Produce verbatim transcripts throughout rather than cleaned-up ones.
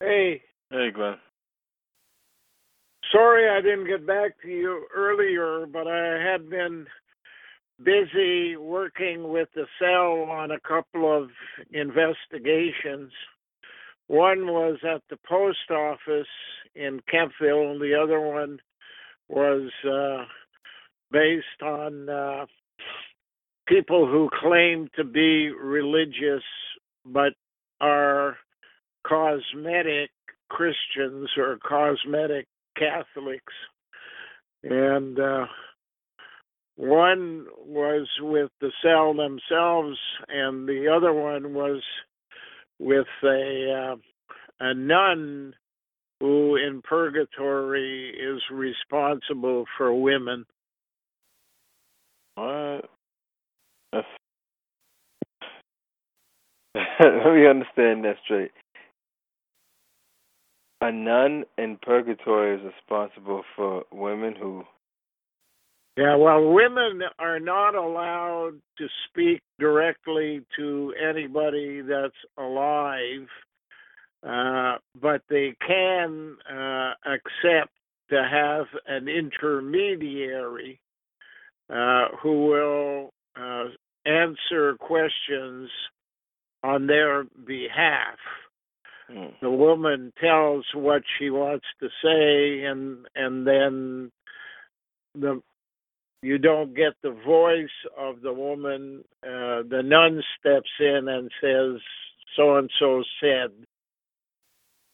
Hey. Hey, Glenn. Sorry I didn't get back to you earlier, but I had been busy working with the cell on a couple of investigations. One was at the post office in Kempville, and the other one was uh, based on uh, people who claim to be religious but are cosmetic Christians or cosmetic Catholics. And uh, one was with the cell themselves, and the other one was with a, uh, a nun who in purgatory is responsible for women. What? That's... Let me understand that straight. A nun in purgatory is responsible for women who... Yeah, well, women are not allowed to speak directly to anybody that's alive, uh, but they can uh, accept to have an intermediary uh, who will uh, answer questions on their behalf. Mm. The woman tells what she wants to say, and and then the... You don't get the voice of the woman. Uh, the nun steps in and says, so-and-so said.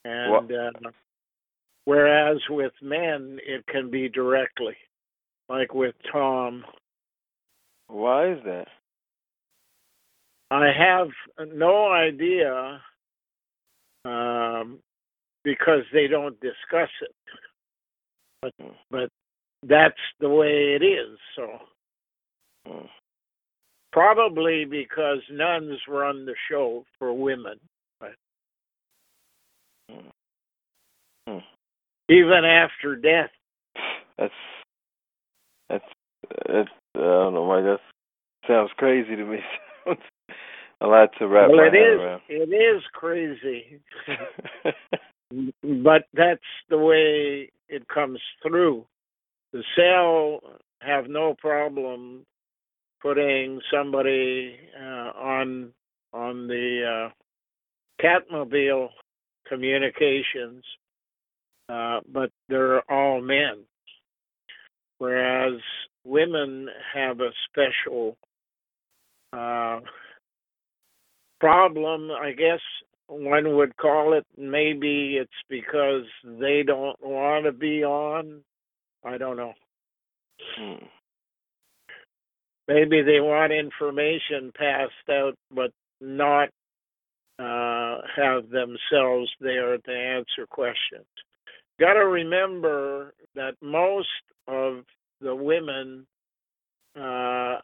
And uh, whereas with men, it can be directly, like with Tom. Why is that? I have no idea um, because they don't discuss it. But... but that's the way it is, so. Hmm. Probably because nuns run the show for women. But hmm. Hmm. Even after death. That's, that's, that's, I don't know why that sounds crazy to me. A lot to wrap well, my it head is, around. It is crazy. But that's the way it comes through. The cell have no problem putting somebody uh, on on the uh, Catmobile communications, uh, but they're all men, whereas women have a special uh, problem, I guess. One would call it. Maybe it's because they don't want to be on. I don't know. Hmm. Maybe they want information passed out, but not uh, have themselves there to answer questions. Got to remember that most of the women uh,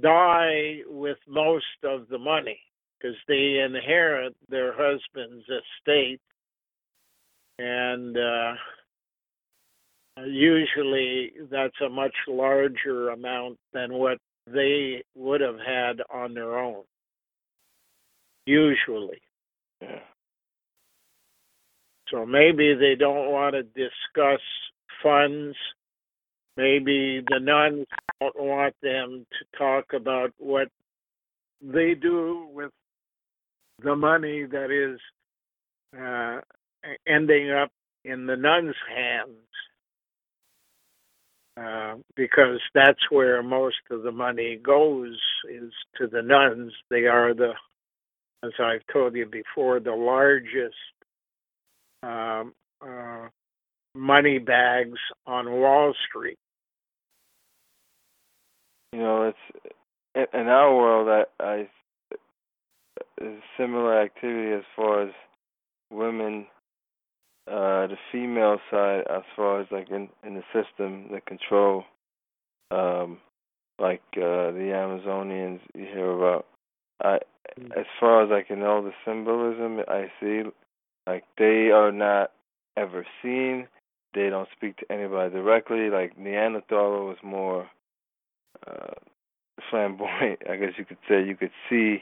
die with most of the money because they inherit their husband's estate. And... Uh, Usually, that's a much larger amount than what they would have had on their own. Usually. Yeah. So maybe they don't want to discuss funds. Maybe the nuns don't want them to talk about what they do with the money that is uh, ending up in the nuns' hands. Uh, because that's where most of the money goes, is to the nuns. They are the, as I've told you before, the largest um, uh, money bags on Wall Street. You know, it's in our world. I, I similar activity as far as women uh, the female side as far as like in, in the system that control, um, like uh, the Amazonians you hear about. I, as far as I can know, the symbolism I see, like they are not ever seen. They don't speak to anybody directly. Like Neanderthal was more uh, flamboyant, I guess you could say. You could see,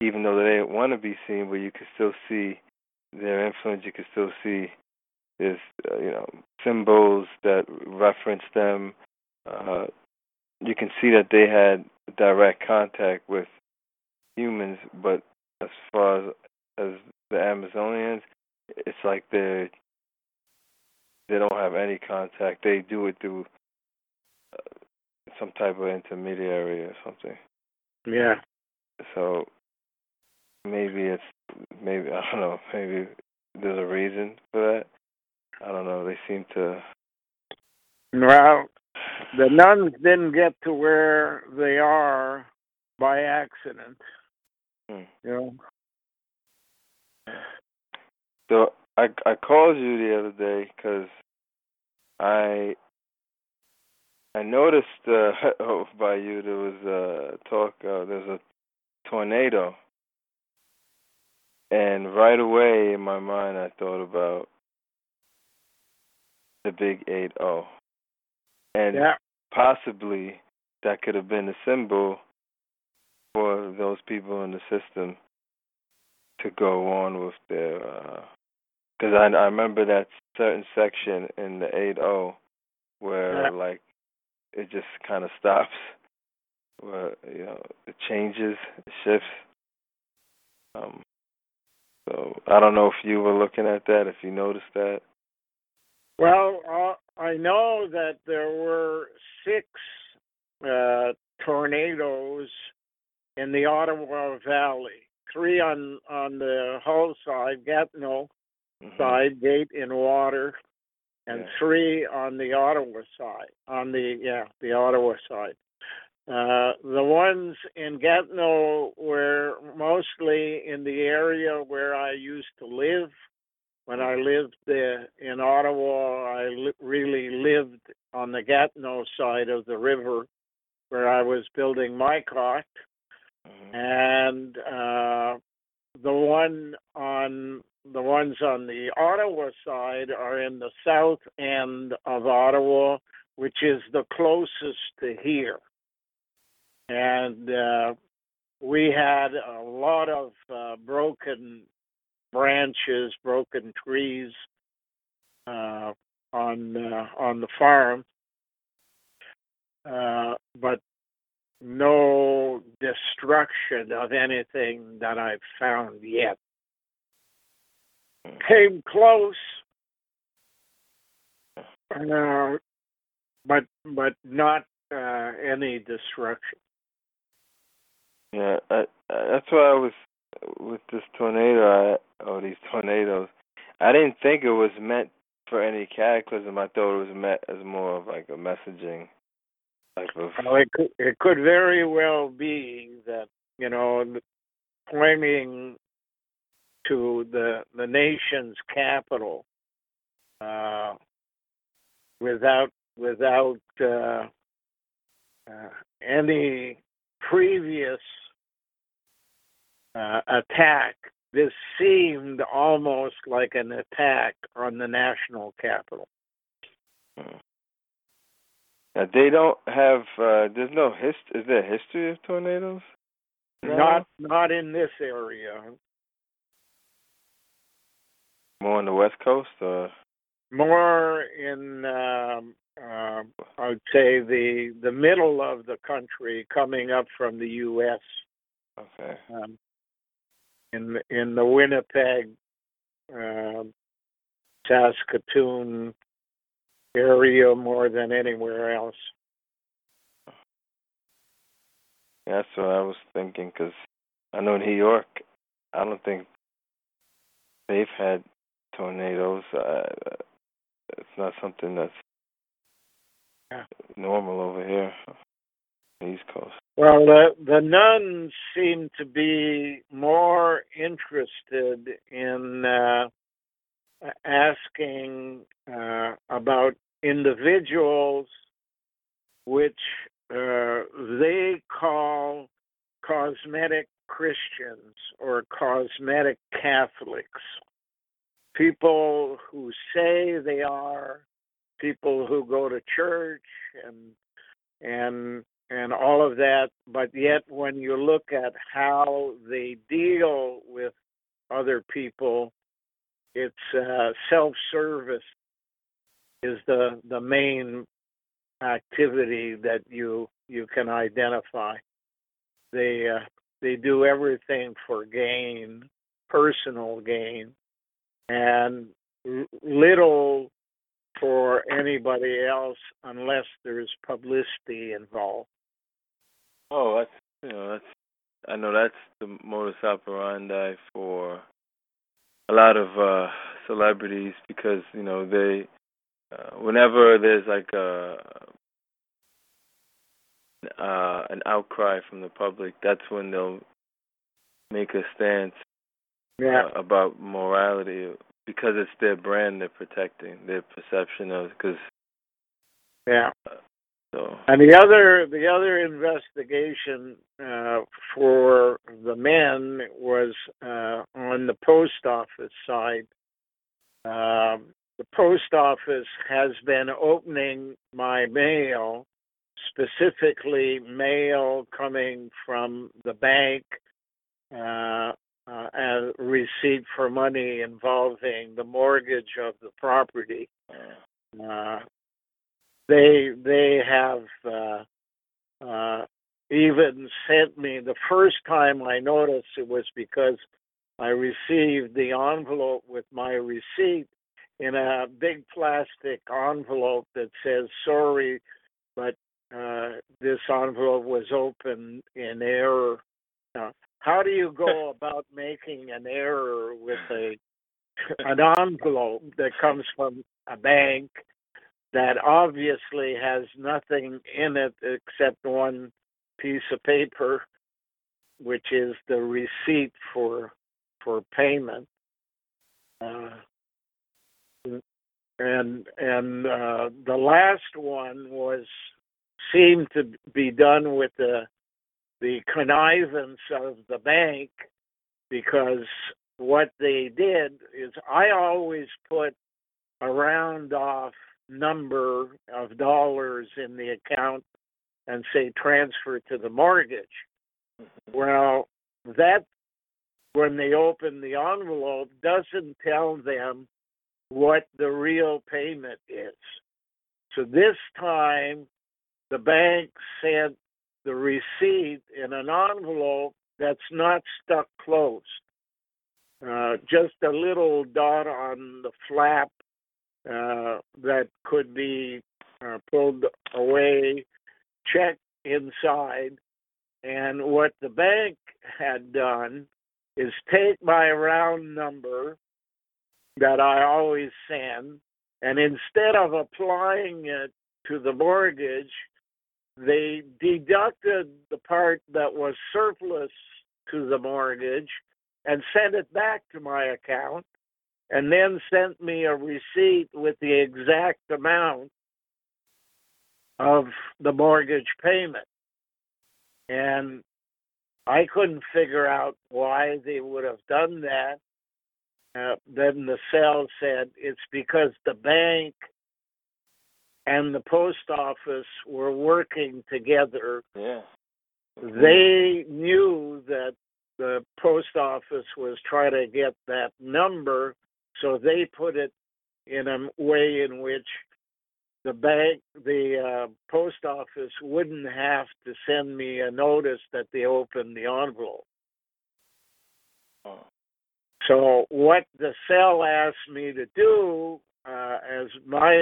even though they didn't want to be seen, but you could still see their influence. You could still see this, uh, you know, symbols that reference them. Uh, you can see that they had direct contact with humans, but as far as, as the Amazonians, it's like they're, they don't have any contact. They do it through uh, some type of intermediary or something. Yeah. So maybe it's, maybe, I don't know, maybe there's a reason for that. I don't know. They seem to... Well, the nuns didn't get to where they are by accident. Hmm. You know? So I, I called you the other day because I I noticed uh, oh, by you there was a talk, uh, there's a tornado. And right away in my mind I thought about the Big eight oh. And yeah, possibly that could have been a symbol for those people in the system to go on with their... Because uh, I, I remember that certain section in the eight oh where, yeah, like, it just kind of stops. Where, you know, it changes, it shifts. Um, so I don't know if you were looking at that, if you noticed that. Well, uh, I know that there were six uh, tornadoes in the Ottawa Valley, three on, on the Hull side, Gatineau mm-hmm. side, gate in water, and yeah. three on the Ottawa side, on the, yeah, the Ottawa side. Uh, the ones in Gatineau were mostly in the area where I used to live. When I lived there in Ottawa, I li- really lived on the Gatineau side of the river where I was building my cot. Mm-hmm. And uh, the one on the ones on the Ottawa side are in the south end of Ottawa, which is the closest to here. And uh, we had a lot of uh, broken branches, broken trees uh, on uh, on the farm, uh, but no destruction of anything that I've found yet. Came close, uh, but but not uh, any destruction. Yeah, I, I, that's why I was with this tornado. I, or these tornadoes. I didn't think it was meant for any cataclysm. I thought it was meant as more of like a messaging. Well, it, could, it could very well be that, you know, pointing to the the nation's capital uh, without without uh, uh, any previous uh, attack. This seemed almost like an attack on the national capital. Hmm. Now, they don't have, uh, there's no history, is there a history of tornadoes? No? Not not in this area. More on the West Coast? Or? More in, um, uh, I would say, the the middle of the country coming up from the U S. Okay. Um, in, in the Winnipeg, uh, Saskatoon area more than anywhere else. That's what I was thinking, because I know New York, I don't think they've had tornadoes. Uh, it's not something that's yeah. normal over here on the East Coast. Well, the, the nuns seem to be more interested in uh, asking about individuals which uh, they call cosmetic Christians or cosmetic Catholics, people who say they are, people who go to church and and and all of that, but yet when you look at how they deal with other people, it's uh, self-service is the the main activity that you you can identify. They uh, they do everything for gain, personal gain, and little for anybody else unless there's publicity involved. Oh, that's you know that's I know that's the modus operandi for a lot of uh, celebrities, because you know they uh, whenever there's like a uh, an outcry from the public, that's when they'll make a stance yeah. uh, about morality, because it's their brand they're protecting, their perception of because yeah. Uh, so and the other the other investigation uh, for the men was uh, on the post office side. Uh, the post office has been opening my mail, specifically mail coming from the bank. Uh, Uh, a receipt for money involving the mortgage of the property. Uh, they they have uh, uh, even sent me, the first time I noticed it was because I received the envelope with my receipt in a big plastic envelope that says, sorry, but uh, this envelope was opened in error. Uh, How do you go about making an error with a an envelope that comes from a bank that obviously has nothing in it except one piece of paper, which is the receipt for for payment? Uh, and and uh, the last one was seemed to be done with the. the connivance of the bank, because what they did is I always put a round-off number of dollars in the account and say transfer to the mortgage. Well, that, when they open the envelope, doesn't tell them what the real payment is. So this time, the bank said, the receipt in an envelope that's not stuck closed. Uh, just a little dot on the flap uh, that could be uh, pulled away, checked inside. And what the bank had done is take my round number that I always send, and instead of applying it to the mortgage, they deducted the part that was surplus to the mortgage and sent it back to my account, and then sent me a receipt with the exact amount of the mortgage payment. And I couldn't figure out why they would have done that. Uh, then the cell said it's because the bank and the post office were working together. Yeah. Mm-hmm. They knew that the post office was trying to get that number, so they put it in a way in which the bank, the uh, post office wouldn't have to send me a notice that they opened the envelope. Oh. So what the cell asked me to do uh, as my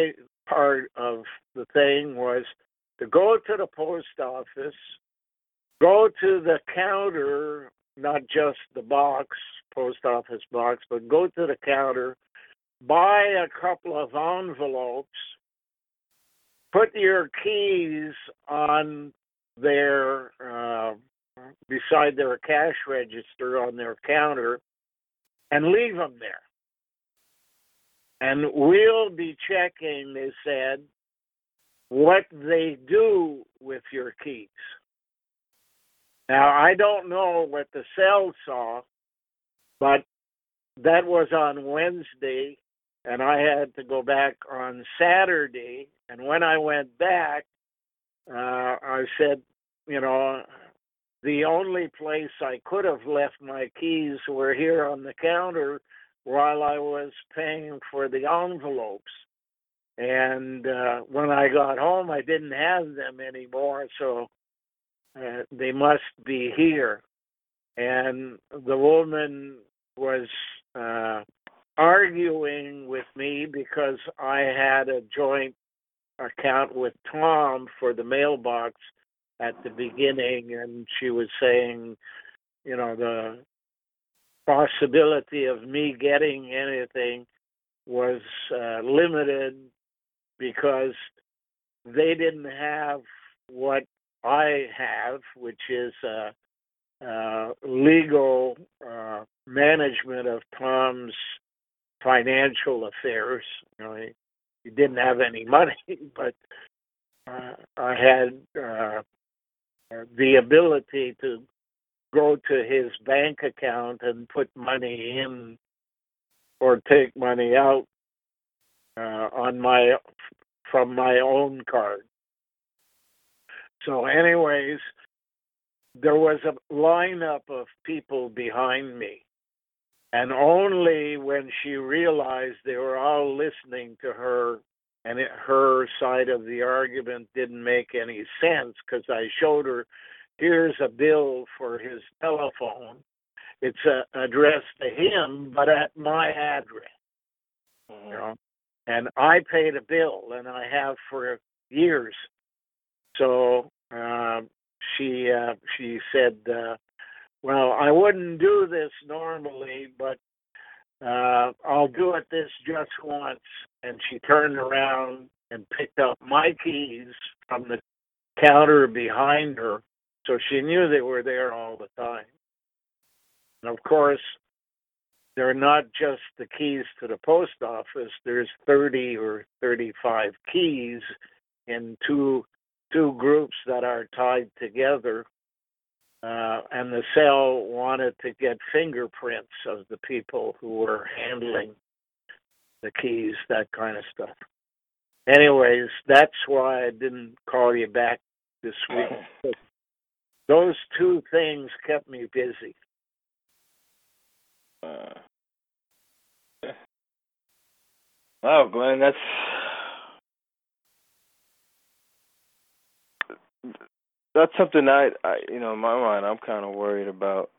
part of the thing was to go to the post office, go to the counter, not just the box, post office box, but go to the counter, buy a couple of envelopes, put your keys on their, uh, beside their cash register on their counter, and leave them there. And we'll be checking, they said, what they do with your keys. Now, I don't know what the cell saw, but that was on Wednesday, and I had to go back on Saturday. And when I went back, uh, I said, you know, the only place I could have left my keys were here on the counter while I was paying for the envelopes. And uh, when I got home, I didn't have them anymore, so uh, they must be here. And the woman was uh, arguing with me because I had a joint account with Tom for the mailbox at the beginning, and she was saying, you know, the possibility of me getting anything was uh, limited because they didn't have what I have, which is a, a legal uh, management of Tom's financial affairs. You know, he, he didn't have any money, but uh, I had uh, the ability to go to his bank account and put money in or take money out uh, on my from my own card. So anyways, there was a lineup of people behind me. And only when she realized they were all listening to her and it, her side of the argument didn't make any sense, because I showed her, here's a bill for his telephone. It's uh, addressed to him, but at my address. You know? And I paid a bill, and I have for years. So uh, she uh, she said, uh, well, I wouldn't do this normally, but uh, I'll do it this just once. And she turned around and picked up my keys from the counter behind her. So she knew they were there all the time. And of course, they're not just the keys to the post office. There's thirty or thirty-five keys in two two groups that are tied together. Uh, and the cell wanted to get fingerprints of the people who were handling the keys, that kind of stuff. Anyways, that's why I didn't call you back this week. Those two things kept me busy. Uh, yeah. Wow, Glenn, that's that's something I, I, you know, in my mind, I'm kind of worried about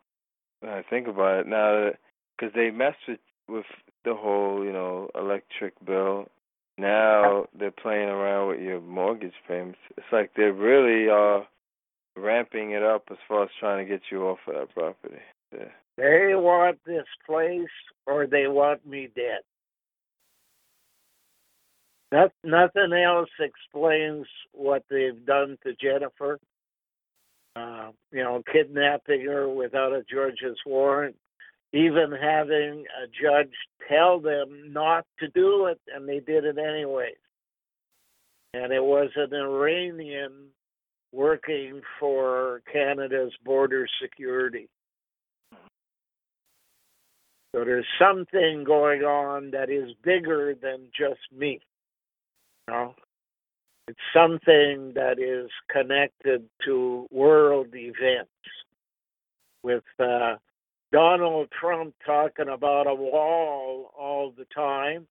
when I think about it now, because they messed with, with the whole, you know, electric bill. Now they're playing around with your mortgage payments. It's like they really are ramping it up as far as trying to get you off of that property. Yeah. They want this place, or they want me dead. That, nothing else explains what they've done to Jennifer. Uh, you know, kidnapping her without a judge's warrant, even having a judge tell them not to do it, and they did it anyways. And it was an Iranian working for Canada's border security. So there's something going on that is bigger than just me. You know? It's something that is connected to world events. With uh, Donald Trump talking about a wall all the time,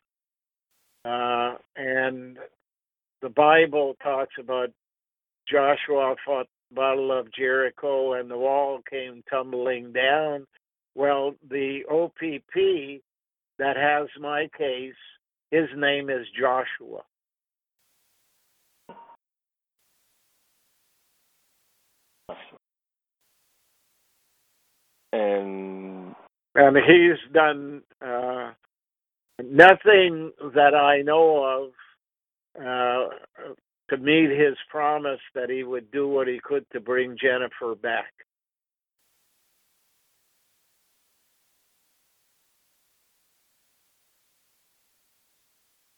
uh, and the Bible talks about Joshua fought the Battle of Jericho and the wall came tumbling down. Well, the O P P that has my case, his name is Joshua. And, and he's done uh, nothing that I know of uh, to meet his promise that he would do what he could to bring Jennifer back.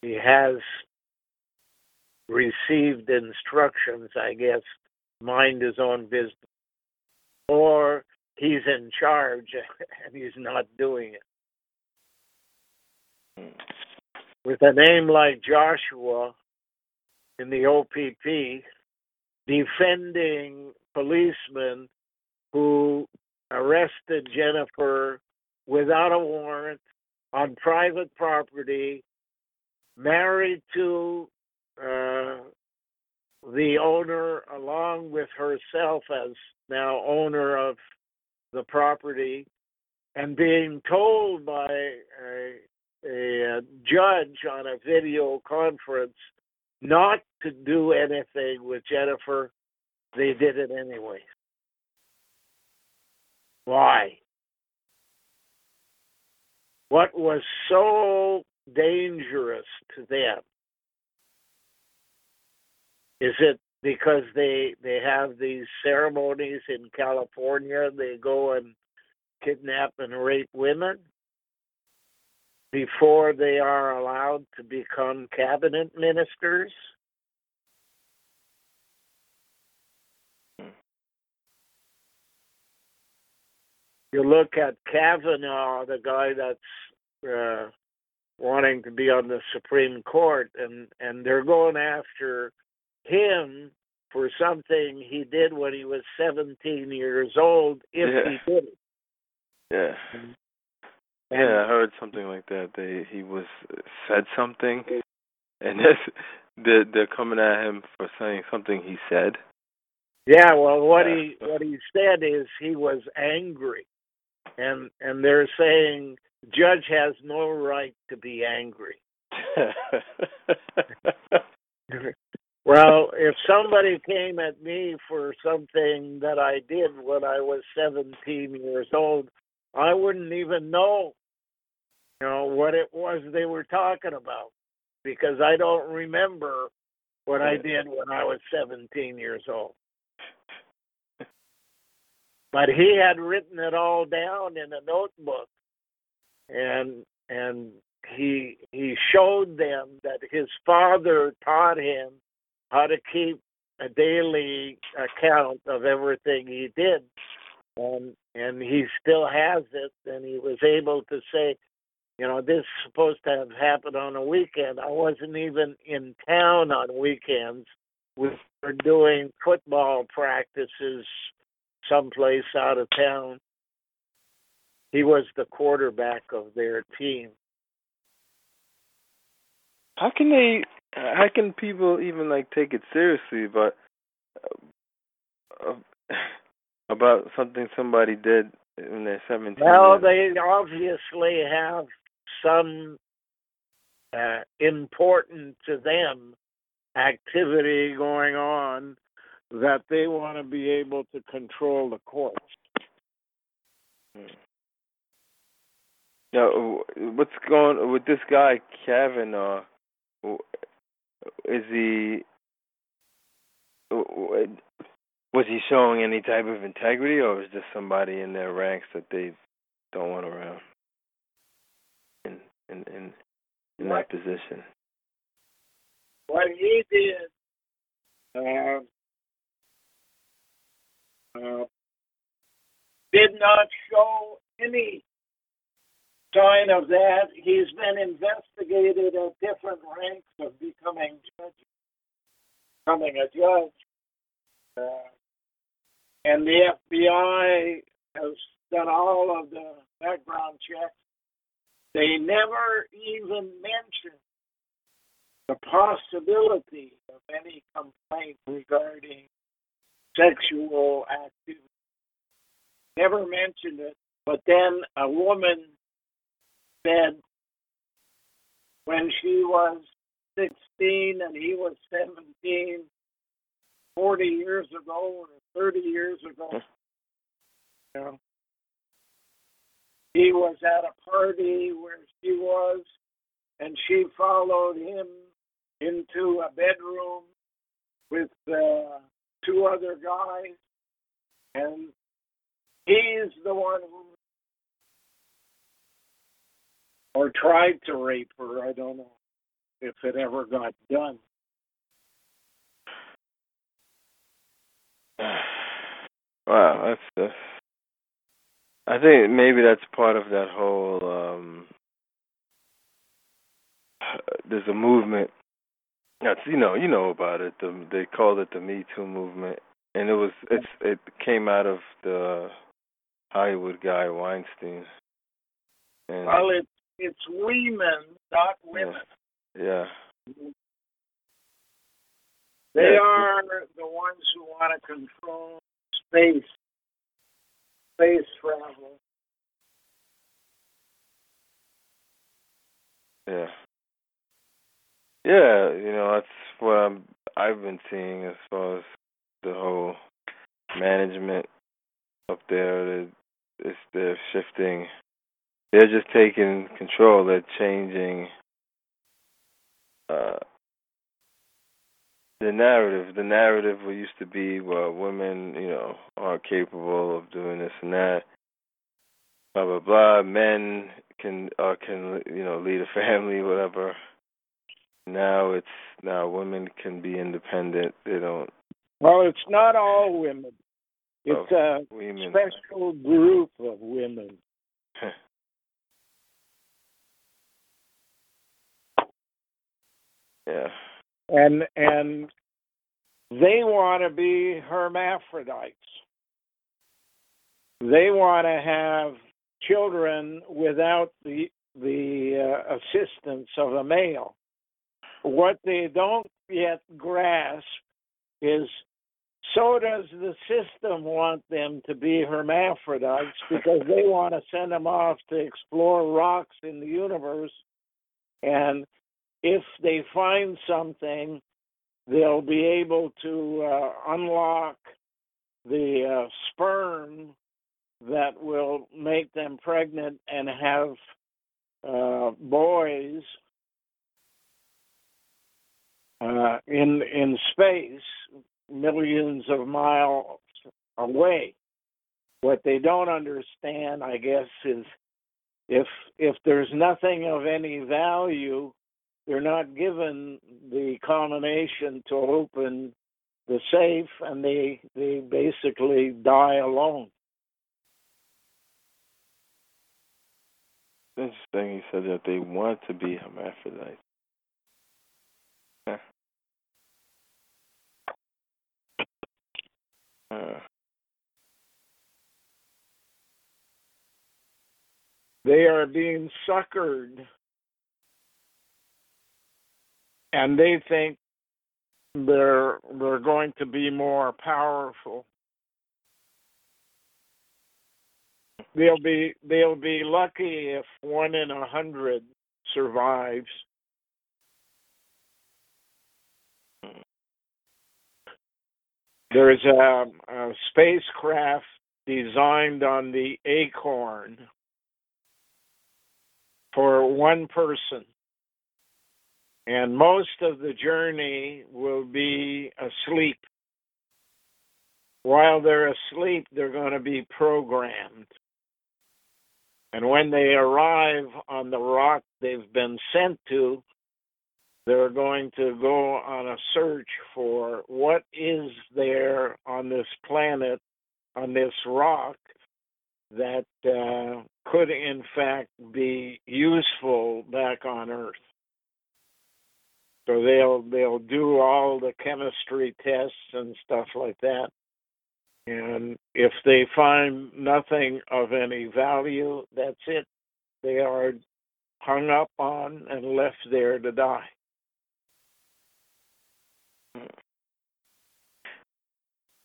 He has received instructions, I guess, mind his own business. Or he's in charge and he's not doing it. With a name like Joshua in the O P P, defending policemen who arrested Jennifer without a warrant on private property, married to uh, the owner along with herself as now owner of the property, and being told by a, a judge on a video conference not to do anything with Jennifer, they did it anyway. Why? What was so dangerous to them? Is it because they they have these ceremonies in California? They go and kidnap and rape women before they are allowed to become cabinet ministers? You look at Kavanaugh, the guy that's uh, wanting to be on the Supreme Court, and, and they're going after him for something he did when he was seventeen years old, if yeah. he did it. Yeah. And, yeah, I heard something like that. They he was said something, and that's, they're, they're coming at him for saying something he said. Yeah, well, what yeah. he what he said is he was angry. And and they're saying judge has no right to be angry. Well, if somebody came at me for something that I did when I was seventeen years old, I wouldn't even know, you know, what it was they were talking about, because I don't remember what I did when I was seventeen years old. But he had written it all down in a notebook, and and he he showed them that his father taught him how to keep a daily account of everything he did, and and he still has it, and he was able to say, you know, this is supposed to have happened on a weekend. I wasn't even in town on weekends. We were doing football practices someplace out of town. He was the quarterback of their team. How can they? How can people even like take it seriously? But uh, about something somebody did when they're seventeen. Well, they obviously have some uh, important to them activity going on that they want to be able to control the courts. Now, what's going with this guy Kavanaugh? Is he was he showing any type of integrity, or is this somebody in their ranks that they don't want around in in in, in that position? What he did. Uh, Uh, did not show any sign of that. He's been investigated at different ranks of becoming judge, becoming a judge. Uh, and the F B I has done all of the background checks. They never even mentioned the possibility of any complaint regarding sexual activity. Never mentioned it, but then a woman said when she was sixteen and he was seventeen, forty years ago or thirty years ago, you know, he was at a party where she was, and she followed him into a bedroom with uh, two other guys, and he's the one who or tried to rape her, I don't know. if it ever got done. Wow, that's, that's I think maybe that's part of that whole, um, there's a movement, that's, you know, you know about it, the, they called it the Me Too movement, and it was, it's, it came out of the Hollywood guy, Weinstein. And, well, it's, it's women, not women. Yeah. yeah. They yeah. are the ones who want to control space, space travel. Yeah. Yeah, you know, that's what I'm, I've been seeing as far as the whole management up there. It's, they're shifting. They're just taking control. They're changing uh, the narrative. The narrative used to be, well, women, you know, are capable of doing this and that, blah, blah, blah. Men can, uh, can you know, lead a family, whatever. Now it's, now women can be independent. They don't. Well, it's not all women. It's a women. special group of women. Yeah. And and they want to be hermaphrodites. They want to have children without the the uh, assistance of a male. What they don't yet grasp is, so does the system want them to be hermaphrodites because they want to send them off to explore rocks in the universe, and if they find something, they'll be able to uh, unlock the uh, sperm that will make them pregnant and have uh, boys uh, in in space, millions of miles away. What they don't understand, I guess, is if if there's nothing of any value, they're not given the combination to open the safe, and they they basically die alone. It's interesting he said that they want to be hermaphrodites. Huh. Uh. They are being suckered. And they think they're they're going to be more powerful. They'll be they'll be lucky if one in a hundred survives. There's a, a spacecraft designed on the Acorn for one person. And most of the journey will be asleep. While they're asleep, they're going to be programmed. And when they arrive on the rock they've been sent to, they're going to go on a search for what is there on this planet, on this rock, that uh, could in fact be useful back on Earth. So they'll they'll do all the chemistry tests and stuff like that, and if they find nothing of any value, that's it. They are hung up on and left there to die.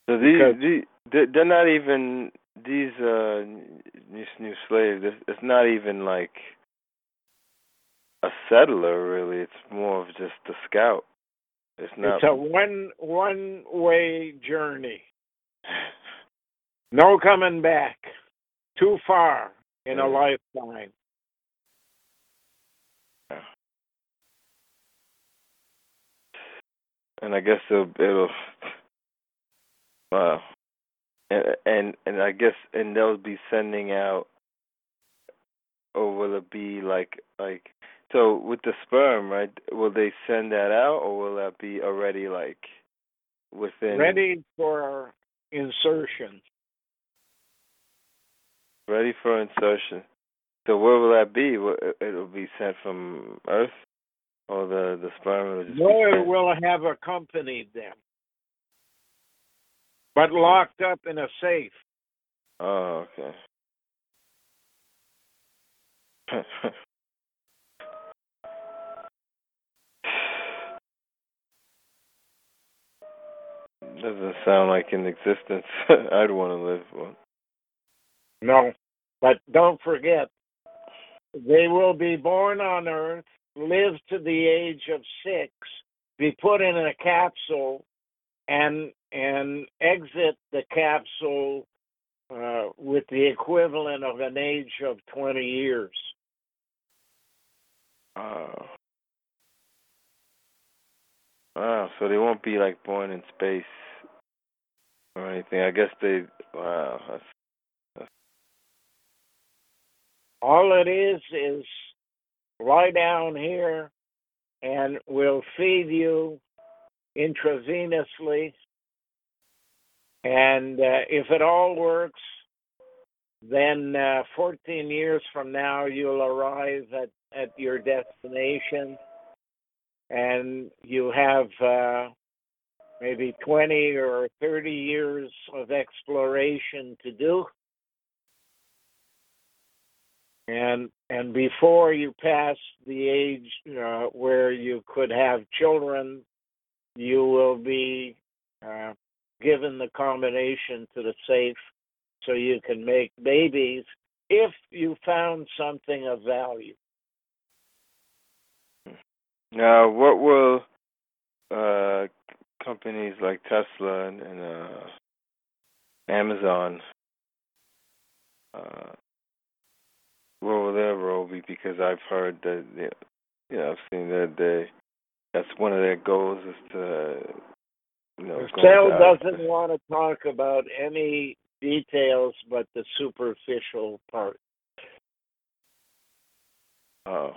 So these, these they're not even these uh, new slaves. It's not even like a settler, really. It's more of just a scout. It's not. It's a one one way journey. No coming back. Too far in yeah. a lifetime. Yeah. And I guess it'll. it'll wow. And, and and I guess and they'll be sending out. Or will it be like like? So with the sperm, right, will they send that out, or will that be already, like, within... Ready for insertion. Ready for insertion. So where will that be? It'll be sent from Earth, or the, the sperm will just no, be it will have accompanied them, but locked up in a safe. Oh, okay. Doesn't sound like an existence I'd want to live for. No, but don't forget, they will be born on Earth, live to the age of six, be put in a capsule, and and exit the capsule uh, with the equivalent of an age of twenty years. Wow. Uh, wow, so they won't be, like, born in space or anything. I guess they, wow, that's... All it is is lie down here and we'll feed you intravenously. And uh, if it all works, then uh, fourteen years from now you'll arrive at, at your destination, and you have uh, maybe twenty or thirty years of exploration to do. And and before you pass the age uh, where you could have children, you will be uh, given the combination to the safe so you can make babies if you found something of value. Now, what will uh, companies like Tesla and, and uh, Amazon uh what will their role be? Because I've heard that, you know, I've seen that they, that's one of their goals is to, you know. Cell doesn't to... want to talk about any details but the superficial part. Oh.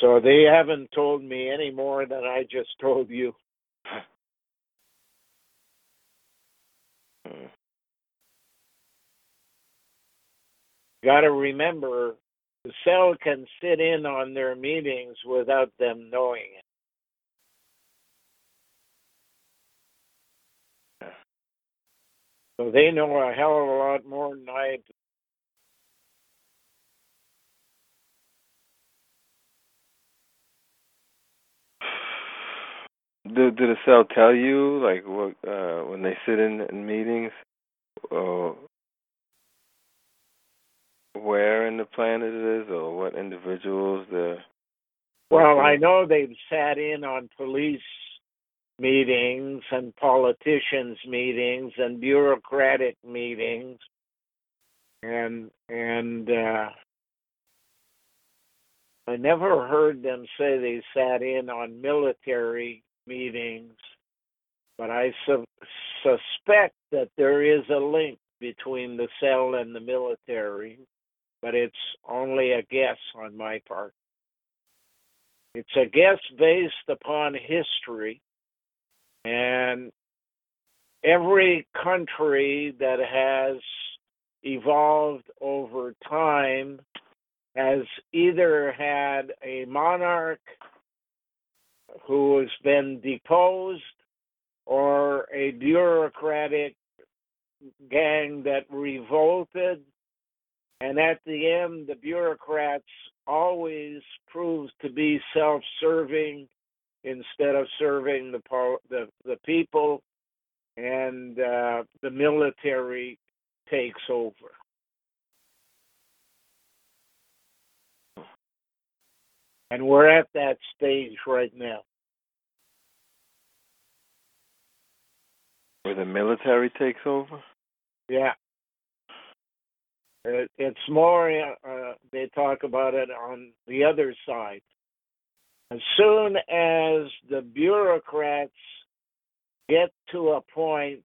So they haven't told me any more than I just told you. hmm. Got to remember, the cell can sit in on their meetings without them knowing it. Yeah. So they know a hell of a lot more than I do. Do, do the cell tell you, like, what uh, when they sit in, in meetings? Or where in the planet it is, or what individuals the? Well, I know they've sat in on police meetings and politicians meetings and bureaucratic meetings, and and uh, I never heard them say they sat in on military meetings, but I su- suspect that there is a link between the cell and the military. But it's only a guess on my part. It's a guess based upon history, and every country that has evolved over time has either had a monarch who has been deposed or a bureaucratic gang that revolted. And at the end, the bureaucrats always proved to be self-serving instead of serving the po- the, the people, and uh, the military takes over. And we're at that stage right now. Where the military takes over? Yeah. It's more, uh, they talk about it on the other side. As soon as the bureaucrats get to a point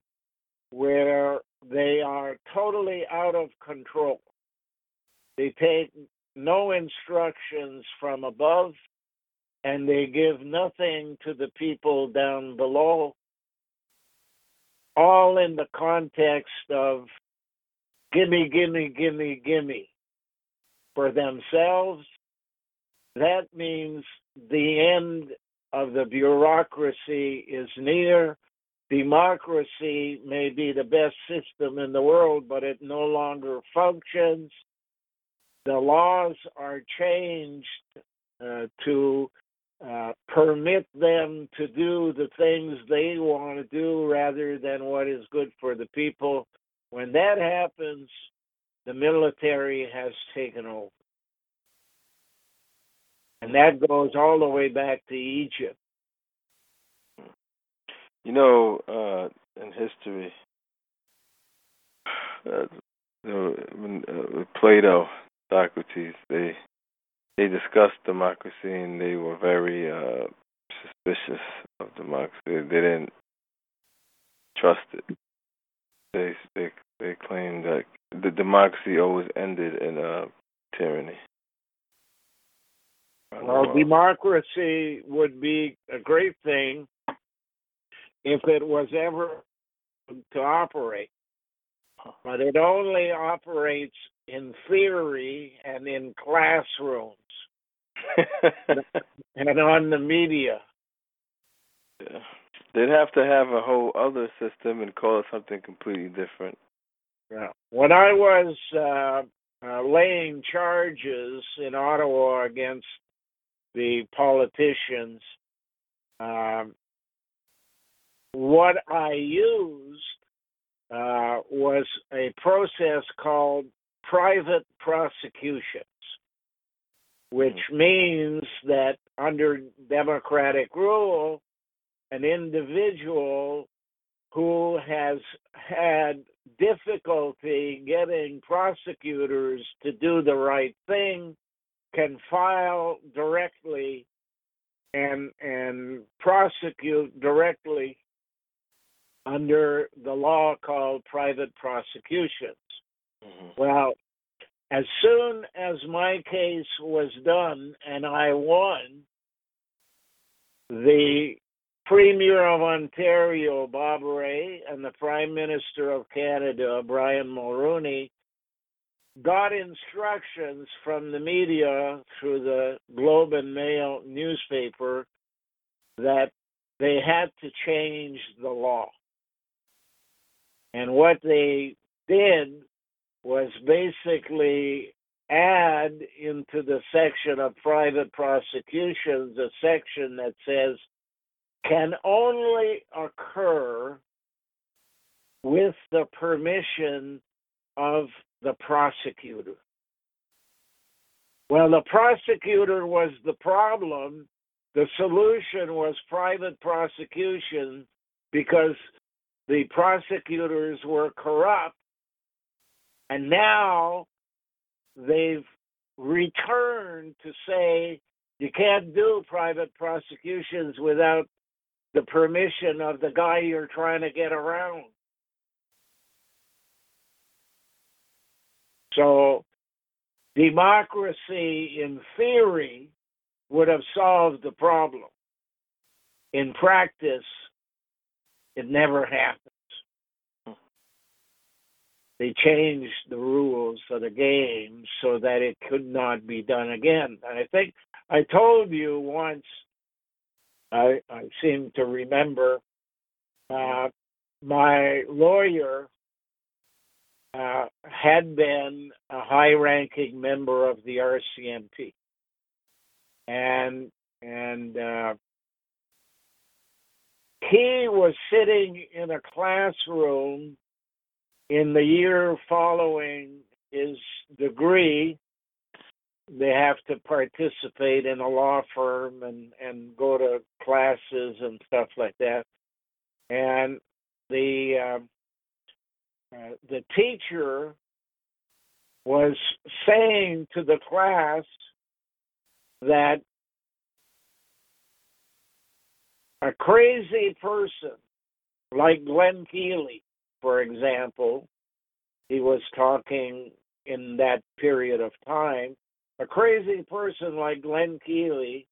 where they are totally out of control, they take no instructions from above, and they give nothing to the people down below, all in the context of gimme, gimme, gimme, gimme for themselves. That means the end of the bureaucracy is near. Democracy may be the best system in the world, but it no longer functions. The laws are changed uh, to uh, permit them to do the things they want to do rather than what is good for the people. When that happens, the military has taken over. And that goes all the way back to Egypt. You know, uh, in history, uh, when uh, Plato, Socrates, they they discussed democracy and they were very uh, suspicious of democracy. They didn't trust it. They they they claimed that the democracy always ended in a tyranny. Well, democracy would be a great thing if it was ever to operate. But it only operates in theory and in classrooms and on the media. Yeah. They'd have to have a whole other system and call it something completely different. Yeah. When I was uh, uh, laying charges in Ottawa against the politicians, um, what I used uh, was a process called private prosecutions, which means that under democratic rule, an individual who has had difficulty getting prosecutors to do the right thing can file directly and and prosecute directly under the law called private prosecutions. Mm-hmm. Well, as soon as my case was done and I won, the Premier of Ontario, Bob Rae, and the Prime Minister of Canada, Brian Mulroney, got instructions from the media through the Globe and Mail newspaper that they had to change the law. And what they did was basically add into the section of private prosecutions a section that says can only occur with the permission of the prosecutor. Well, the prosecutor was the problem. The solution was private prosecution because the prosecutors were corrupt, and now they've returned to say you can't do private prosecutions without the permission of the guy you're trying to get around. So democracy, in theory, would have solved the problem. In practice, it never happens. They changed the rules of the game so that it could not be done again. And I think I told you once, I, I seem to remember, uh, my lawyer Uh, had been a high-ranking member of the R C M P, and and uh, he was sitting in a classroom in the year following his degree. They have to participate in a law firm and, and go to classes and stuff like that, and the uh, Uh, the teacher was saying to the class that a crazy person like Glenn Keeley, for example, he was talking in that period of time, a crazy person like Glenn Keeley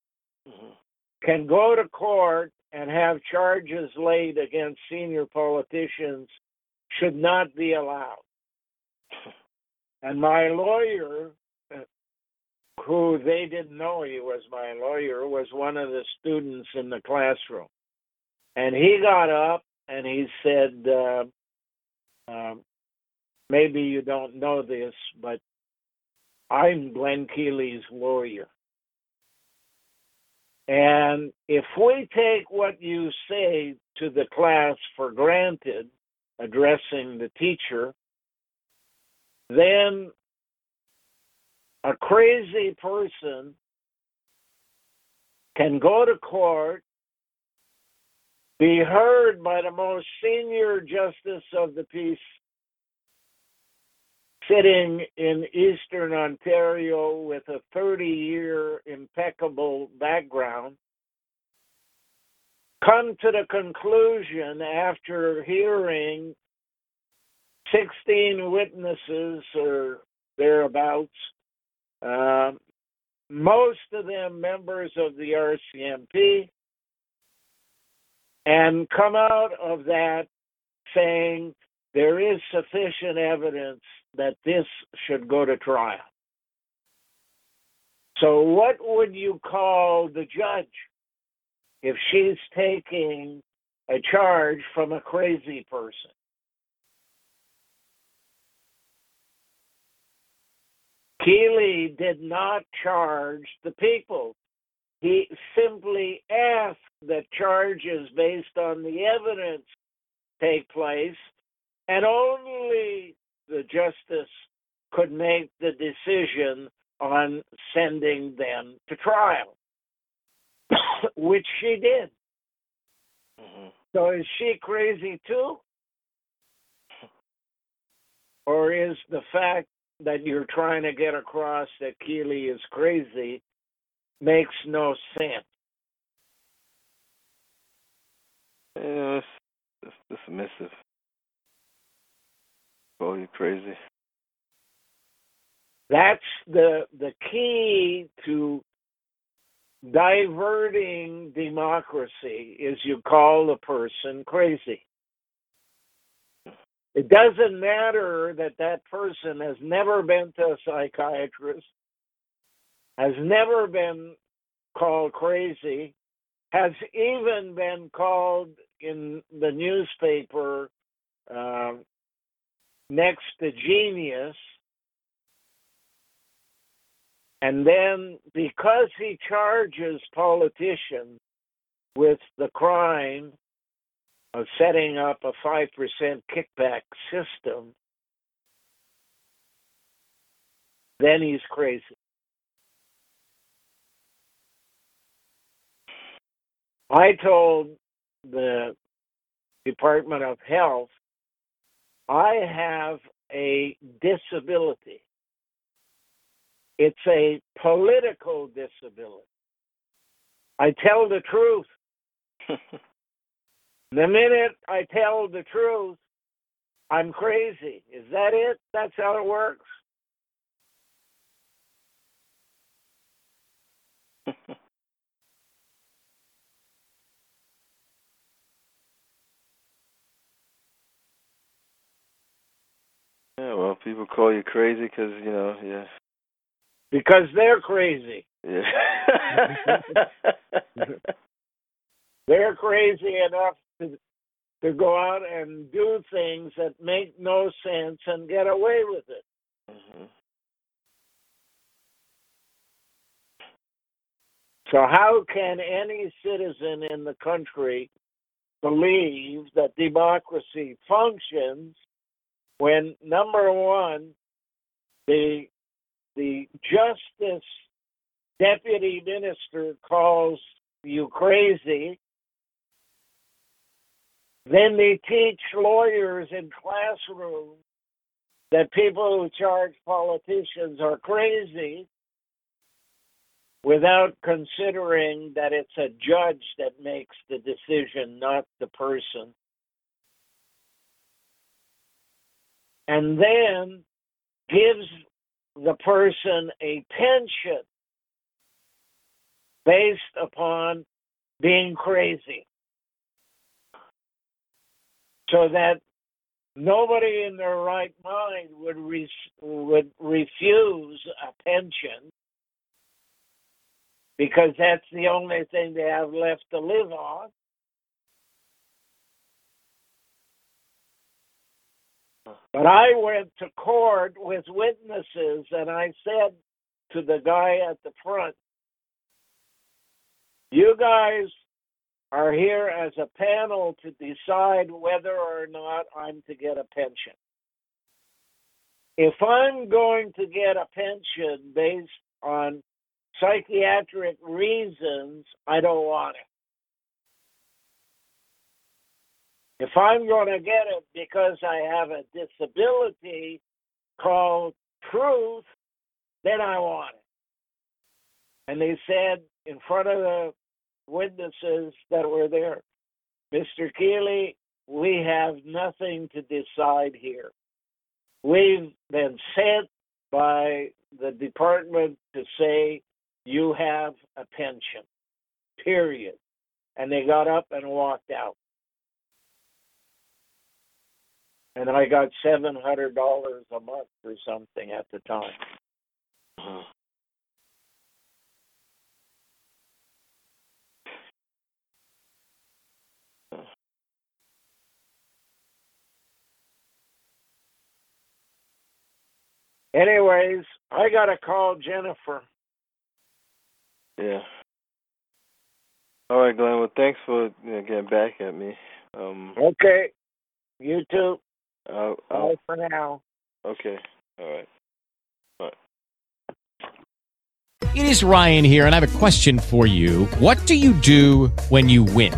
can go to court and have charges laid against senior politicians should not be allowed. And my lawyer, who they didn't know he was my lawyer, was one of the students in the classroom. And he got up and he said, uh, uh, maybe you don't know this, but I'm Glenn Keeley's lawyer. And if we take what you say to the class for granted, addressing the teacher, then a crazy person can go to court, be heard by the most senior justice of the peace sitting in Eastern Ontario with a thirty-year impeccable background, come to the conclusion after hearing sixteen witnesses or thereabouts, uh, most of them members of the R C M P, and come out of that saying there is sufficient evidence that this should go to trial. So what would you call the judge if she's taking a charge from a crazy person? Keeley did not charge the people. He simply asked that charges based on the evidence take place, and only the justice could make the decision on sending them to trial, which she did. Mm-hmm. So is she crazy too? Or is the fact that you're trying to get across that Keeley is crazy makes no sense? Yeah, it's, it's dismissive. Oh, you're crazy. That's the the key to diverting democracy is you call the person crazy. It doesn't matter that that person has never been to a psychiatrist, has never been called crazy, has even been called in the newspaper uh, next to genius, and then because he charges politicians with the crime of setting up a five percent kickback system, then he's crazy. I told the Department of Health, I have a disability. It's a political disability. I tell the truth. The minute I tell the truth, I'm crazy. Is that it? That's how it works? Yeah, well, people call you crazy because, you know, yeah. Because they're crazy. Yeah. They're crazy enough to, to go out and do things that make no sense and get away with it. Mm-hmm. So how can any citizen in the country believe that democracy functions when, number one, the the justice deputy minister calls you crazy, then they teach lawyers in classrooms that people who charge politicians are crazy without considering that it's a judge that makes the decision, not the person. And then gives the person a pension based upon being crazy, so that nobody in their right mind would re- would refuse a pension, because that's the only thing they have left to live on. But I went to court with witnesses, and I said to the guy at the front, you guys are here as a panel to decide whether or not I'm to get a pension. If I'm going to get a pension based on psychiatric reasons, I don't want it. If I'm going to get it because I have a disability called truth, then I want it. And they said in front of the witnesses that were there, Mister Keeley, we have nothing to decide here. We've been sent by the department to say you have a pension, period. And they got up and walked out. And I got seven hundred dollars a month or something at the time. Uh-huh. Anyways, I got to call Jennifer. Yeah. All right, Glenn. Well, thanks for you know, getting back at me. Um, okay. You too. Uh, Bye for now. Okay. All right. Bye. It is Ryan here, and I have a question for you. What do you do when you win?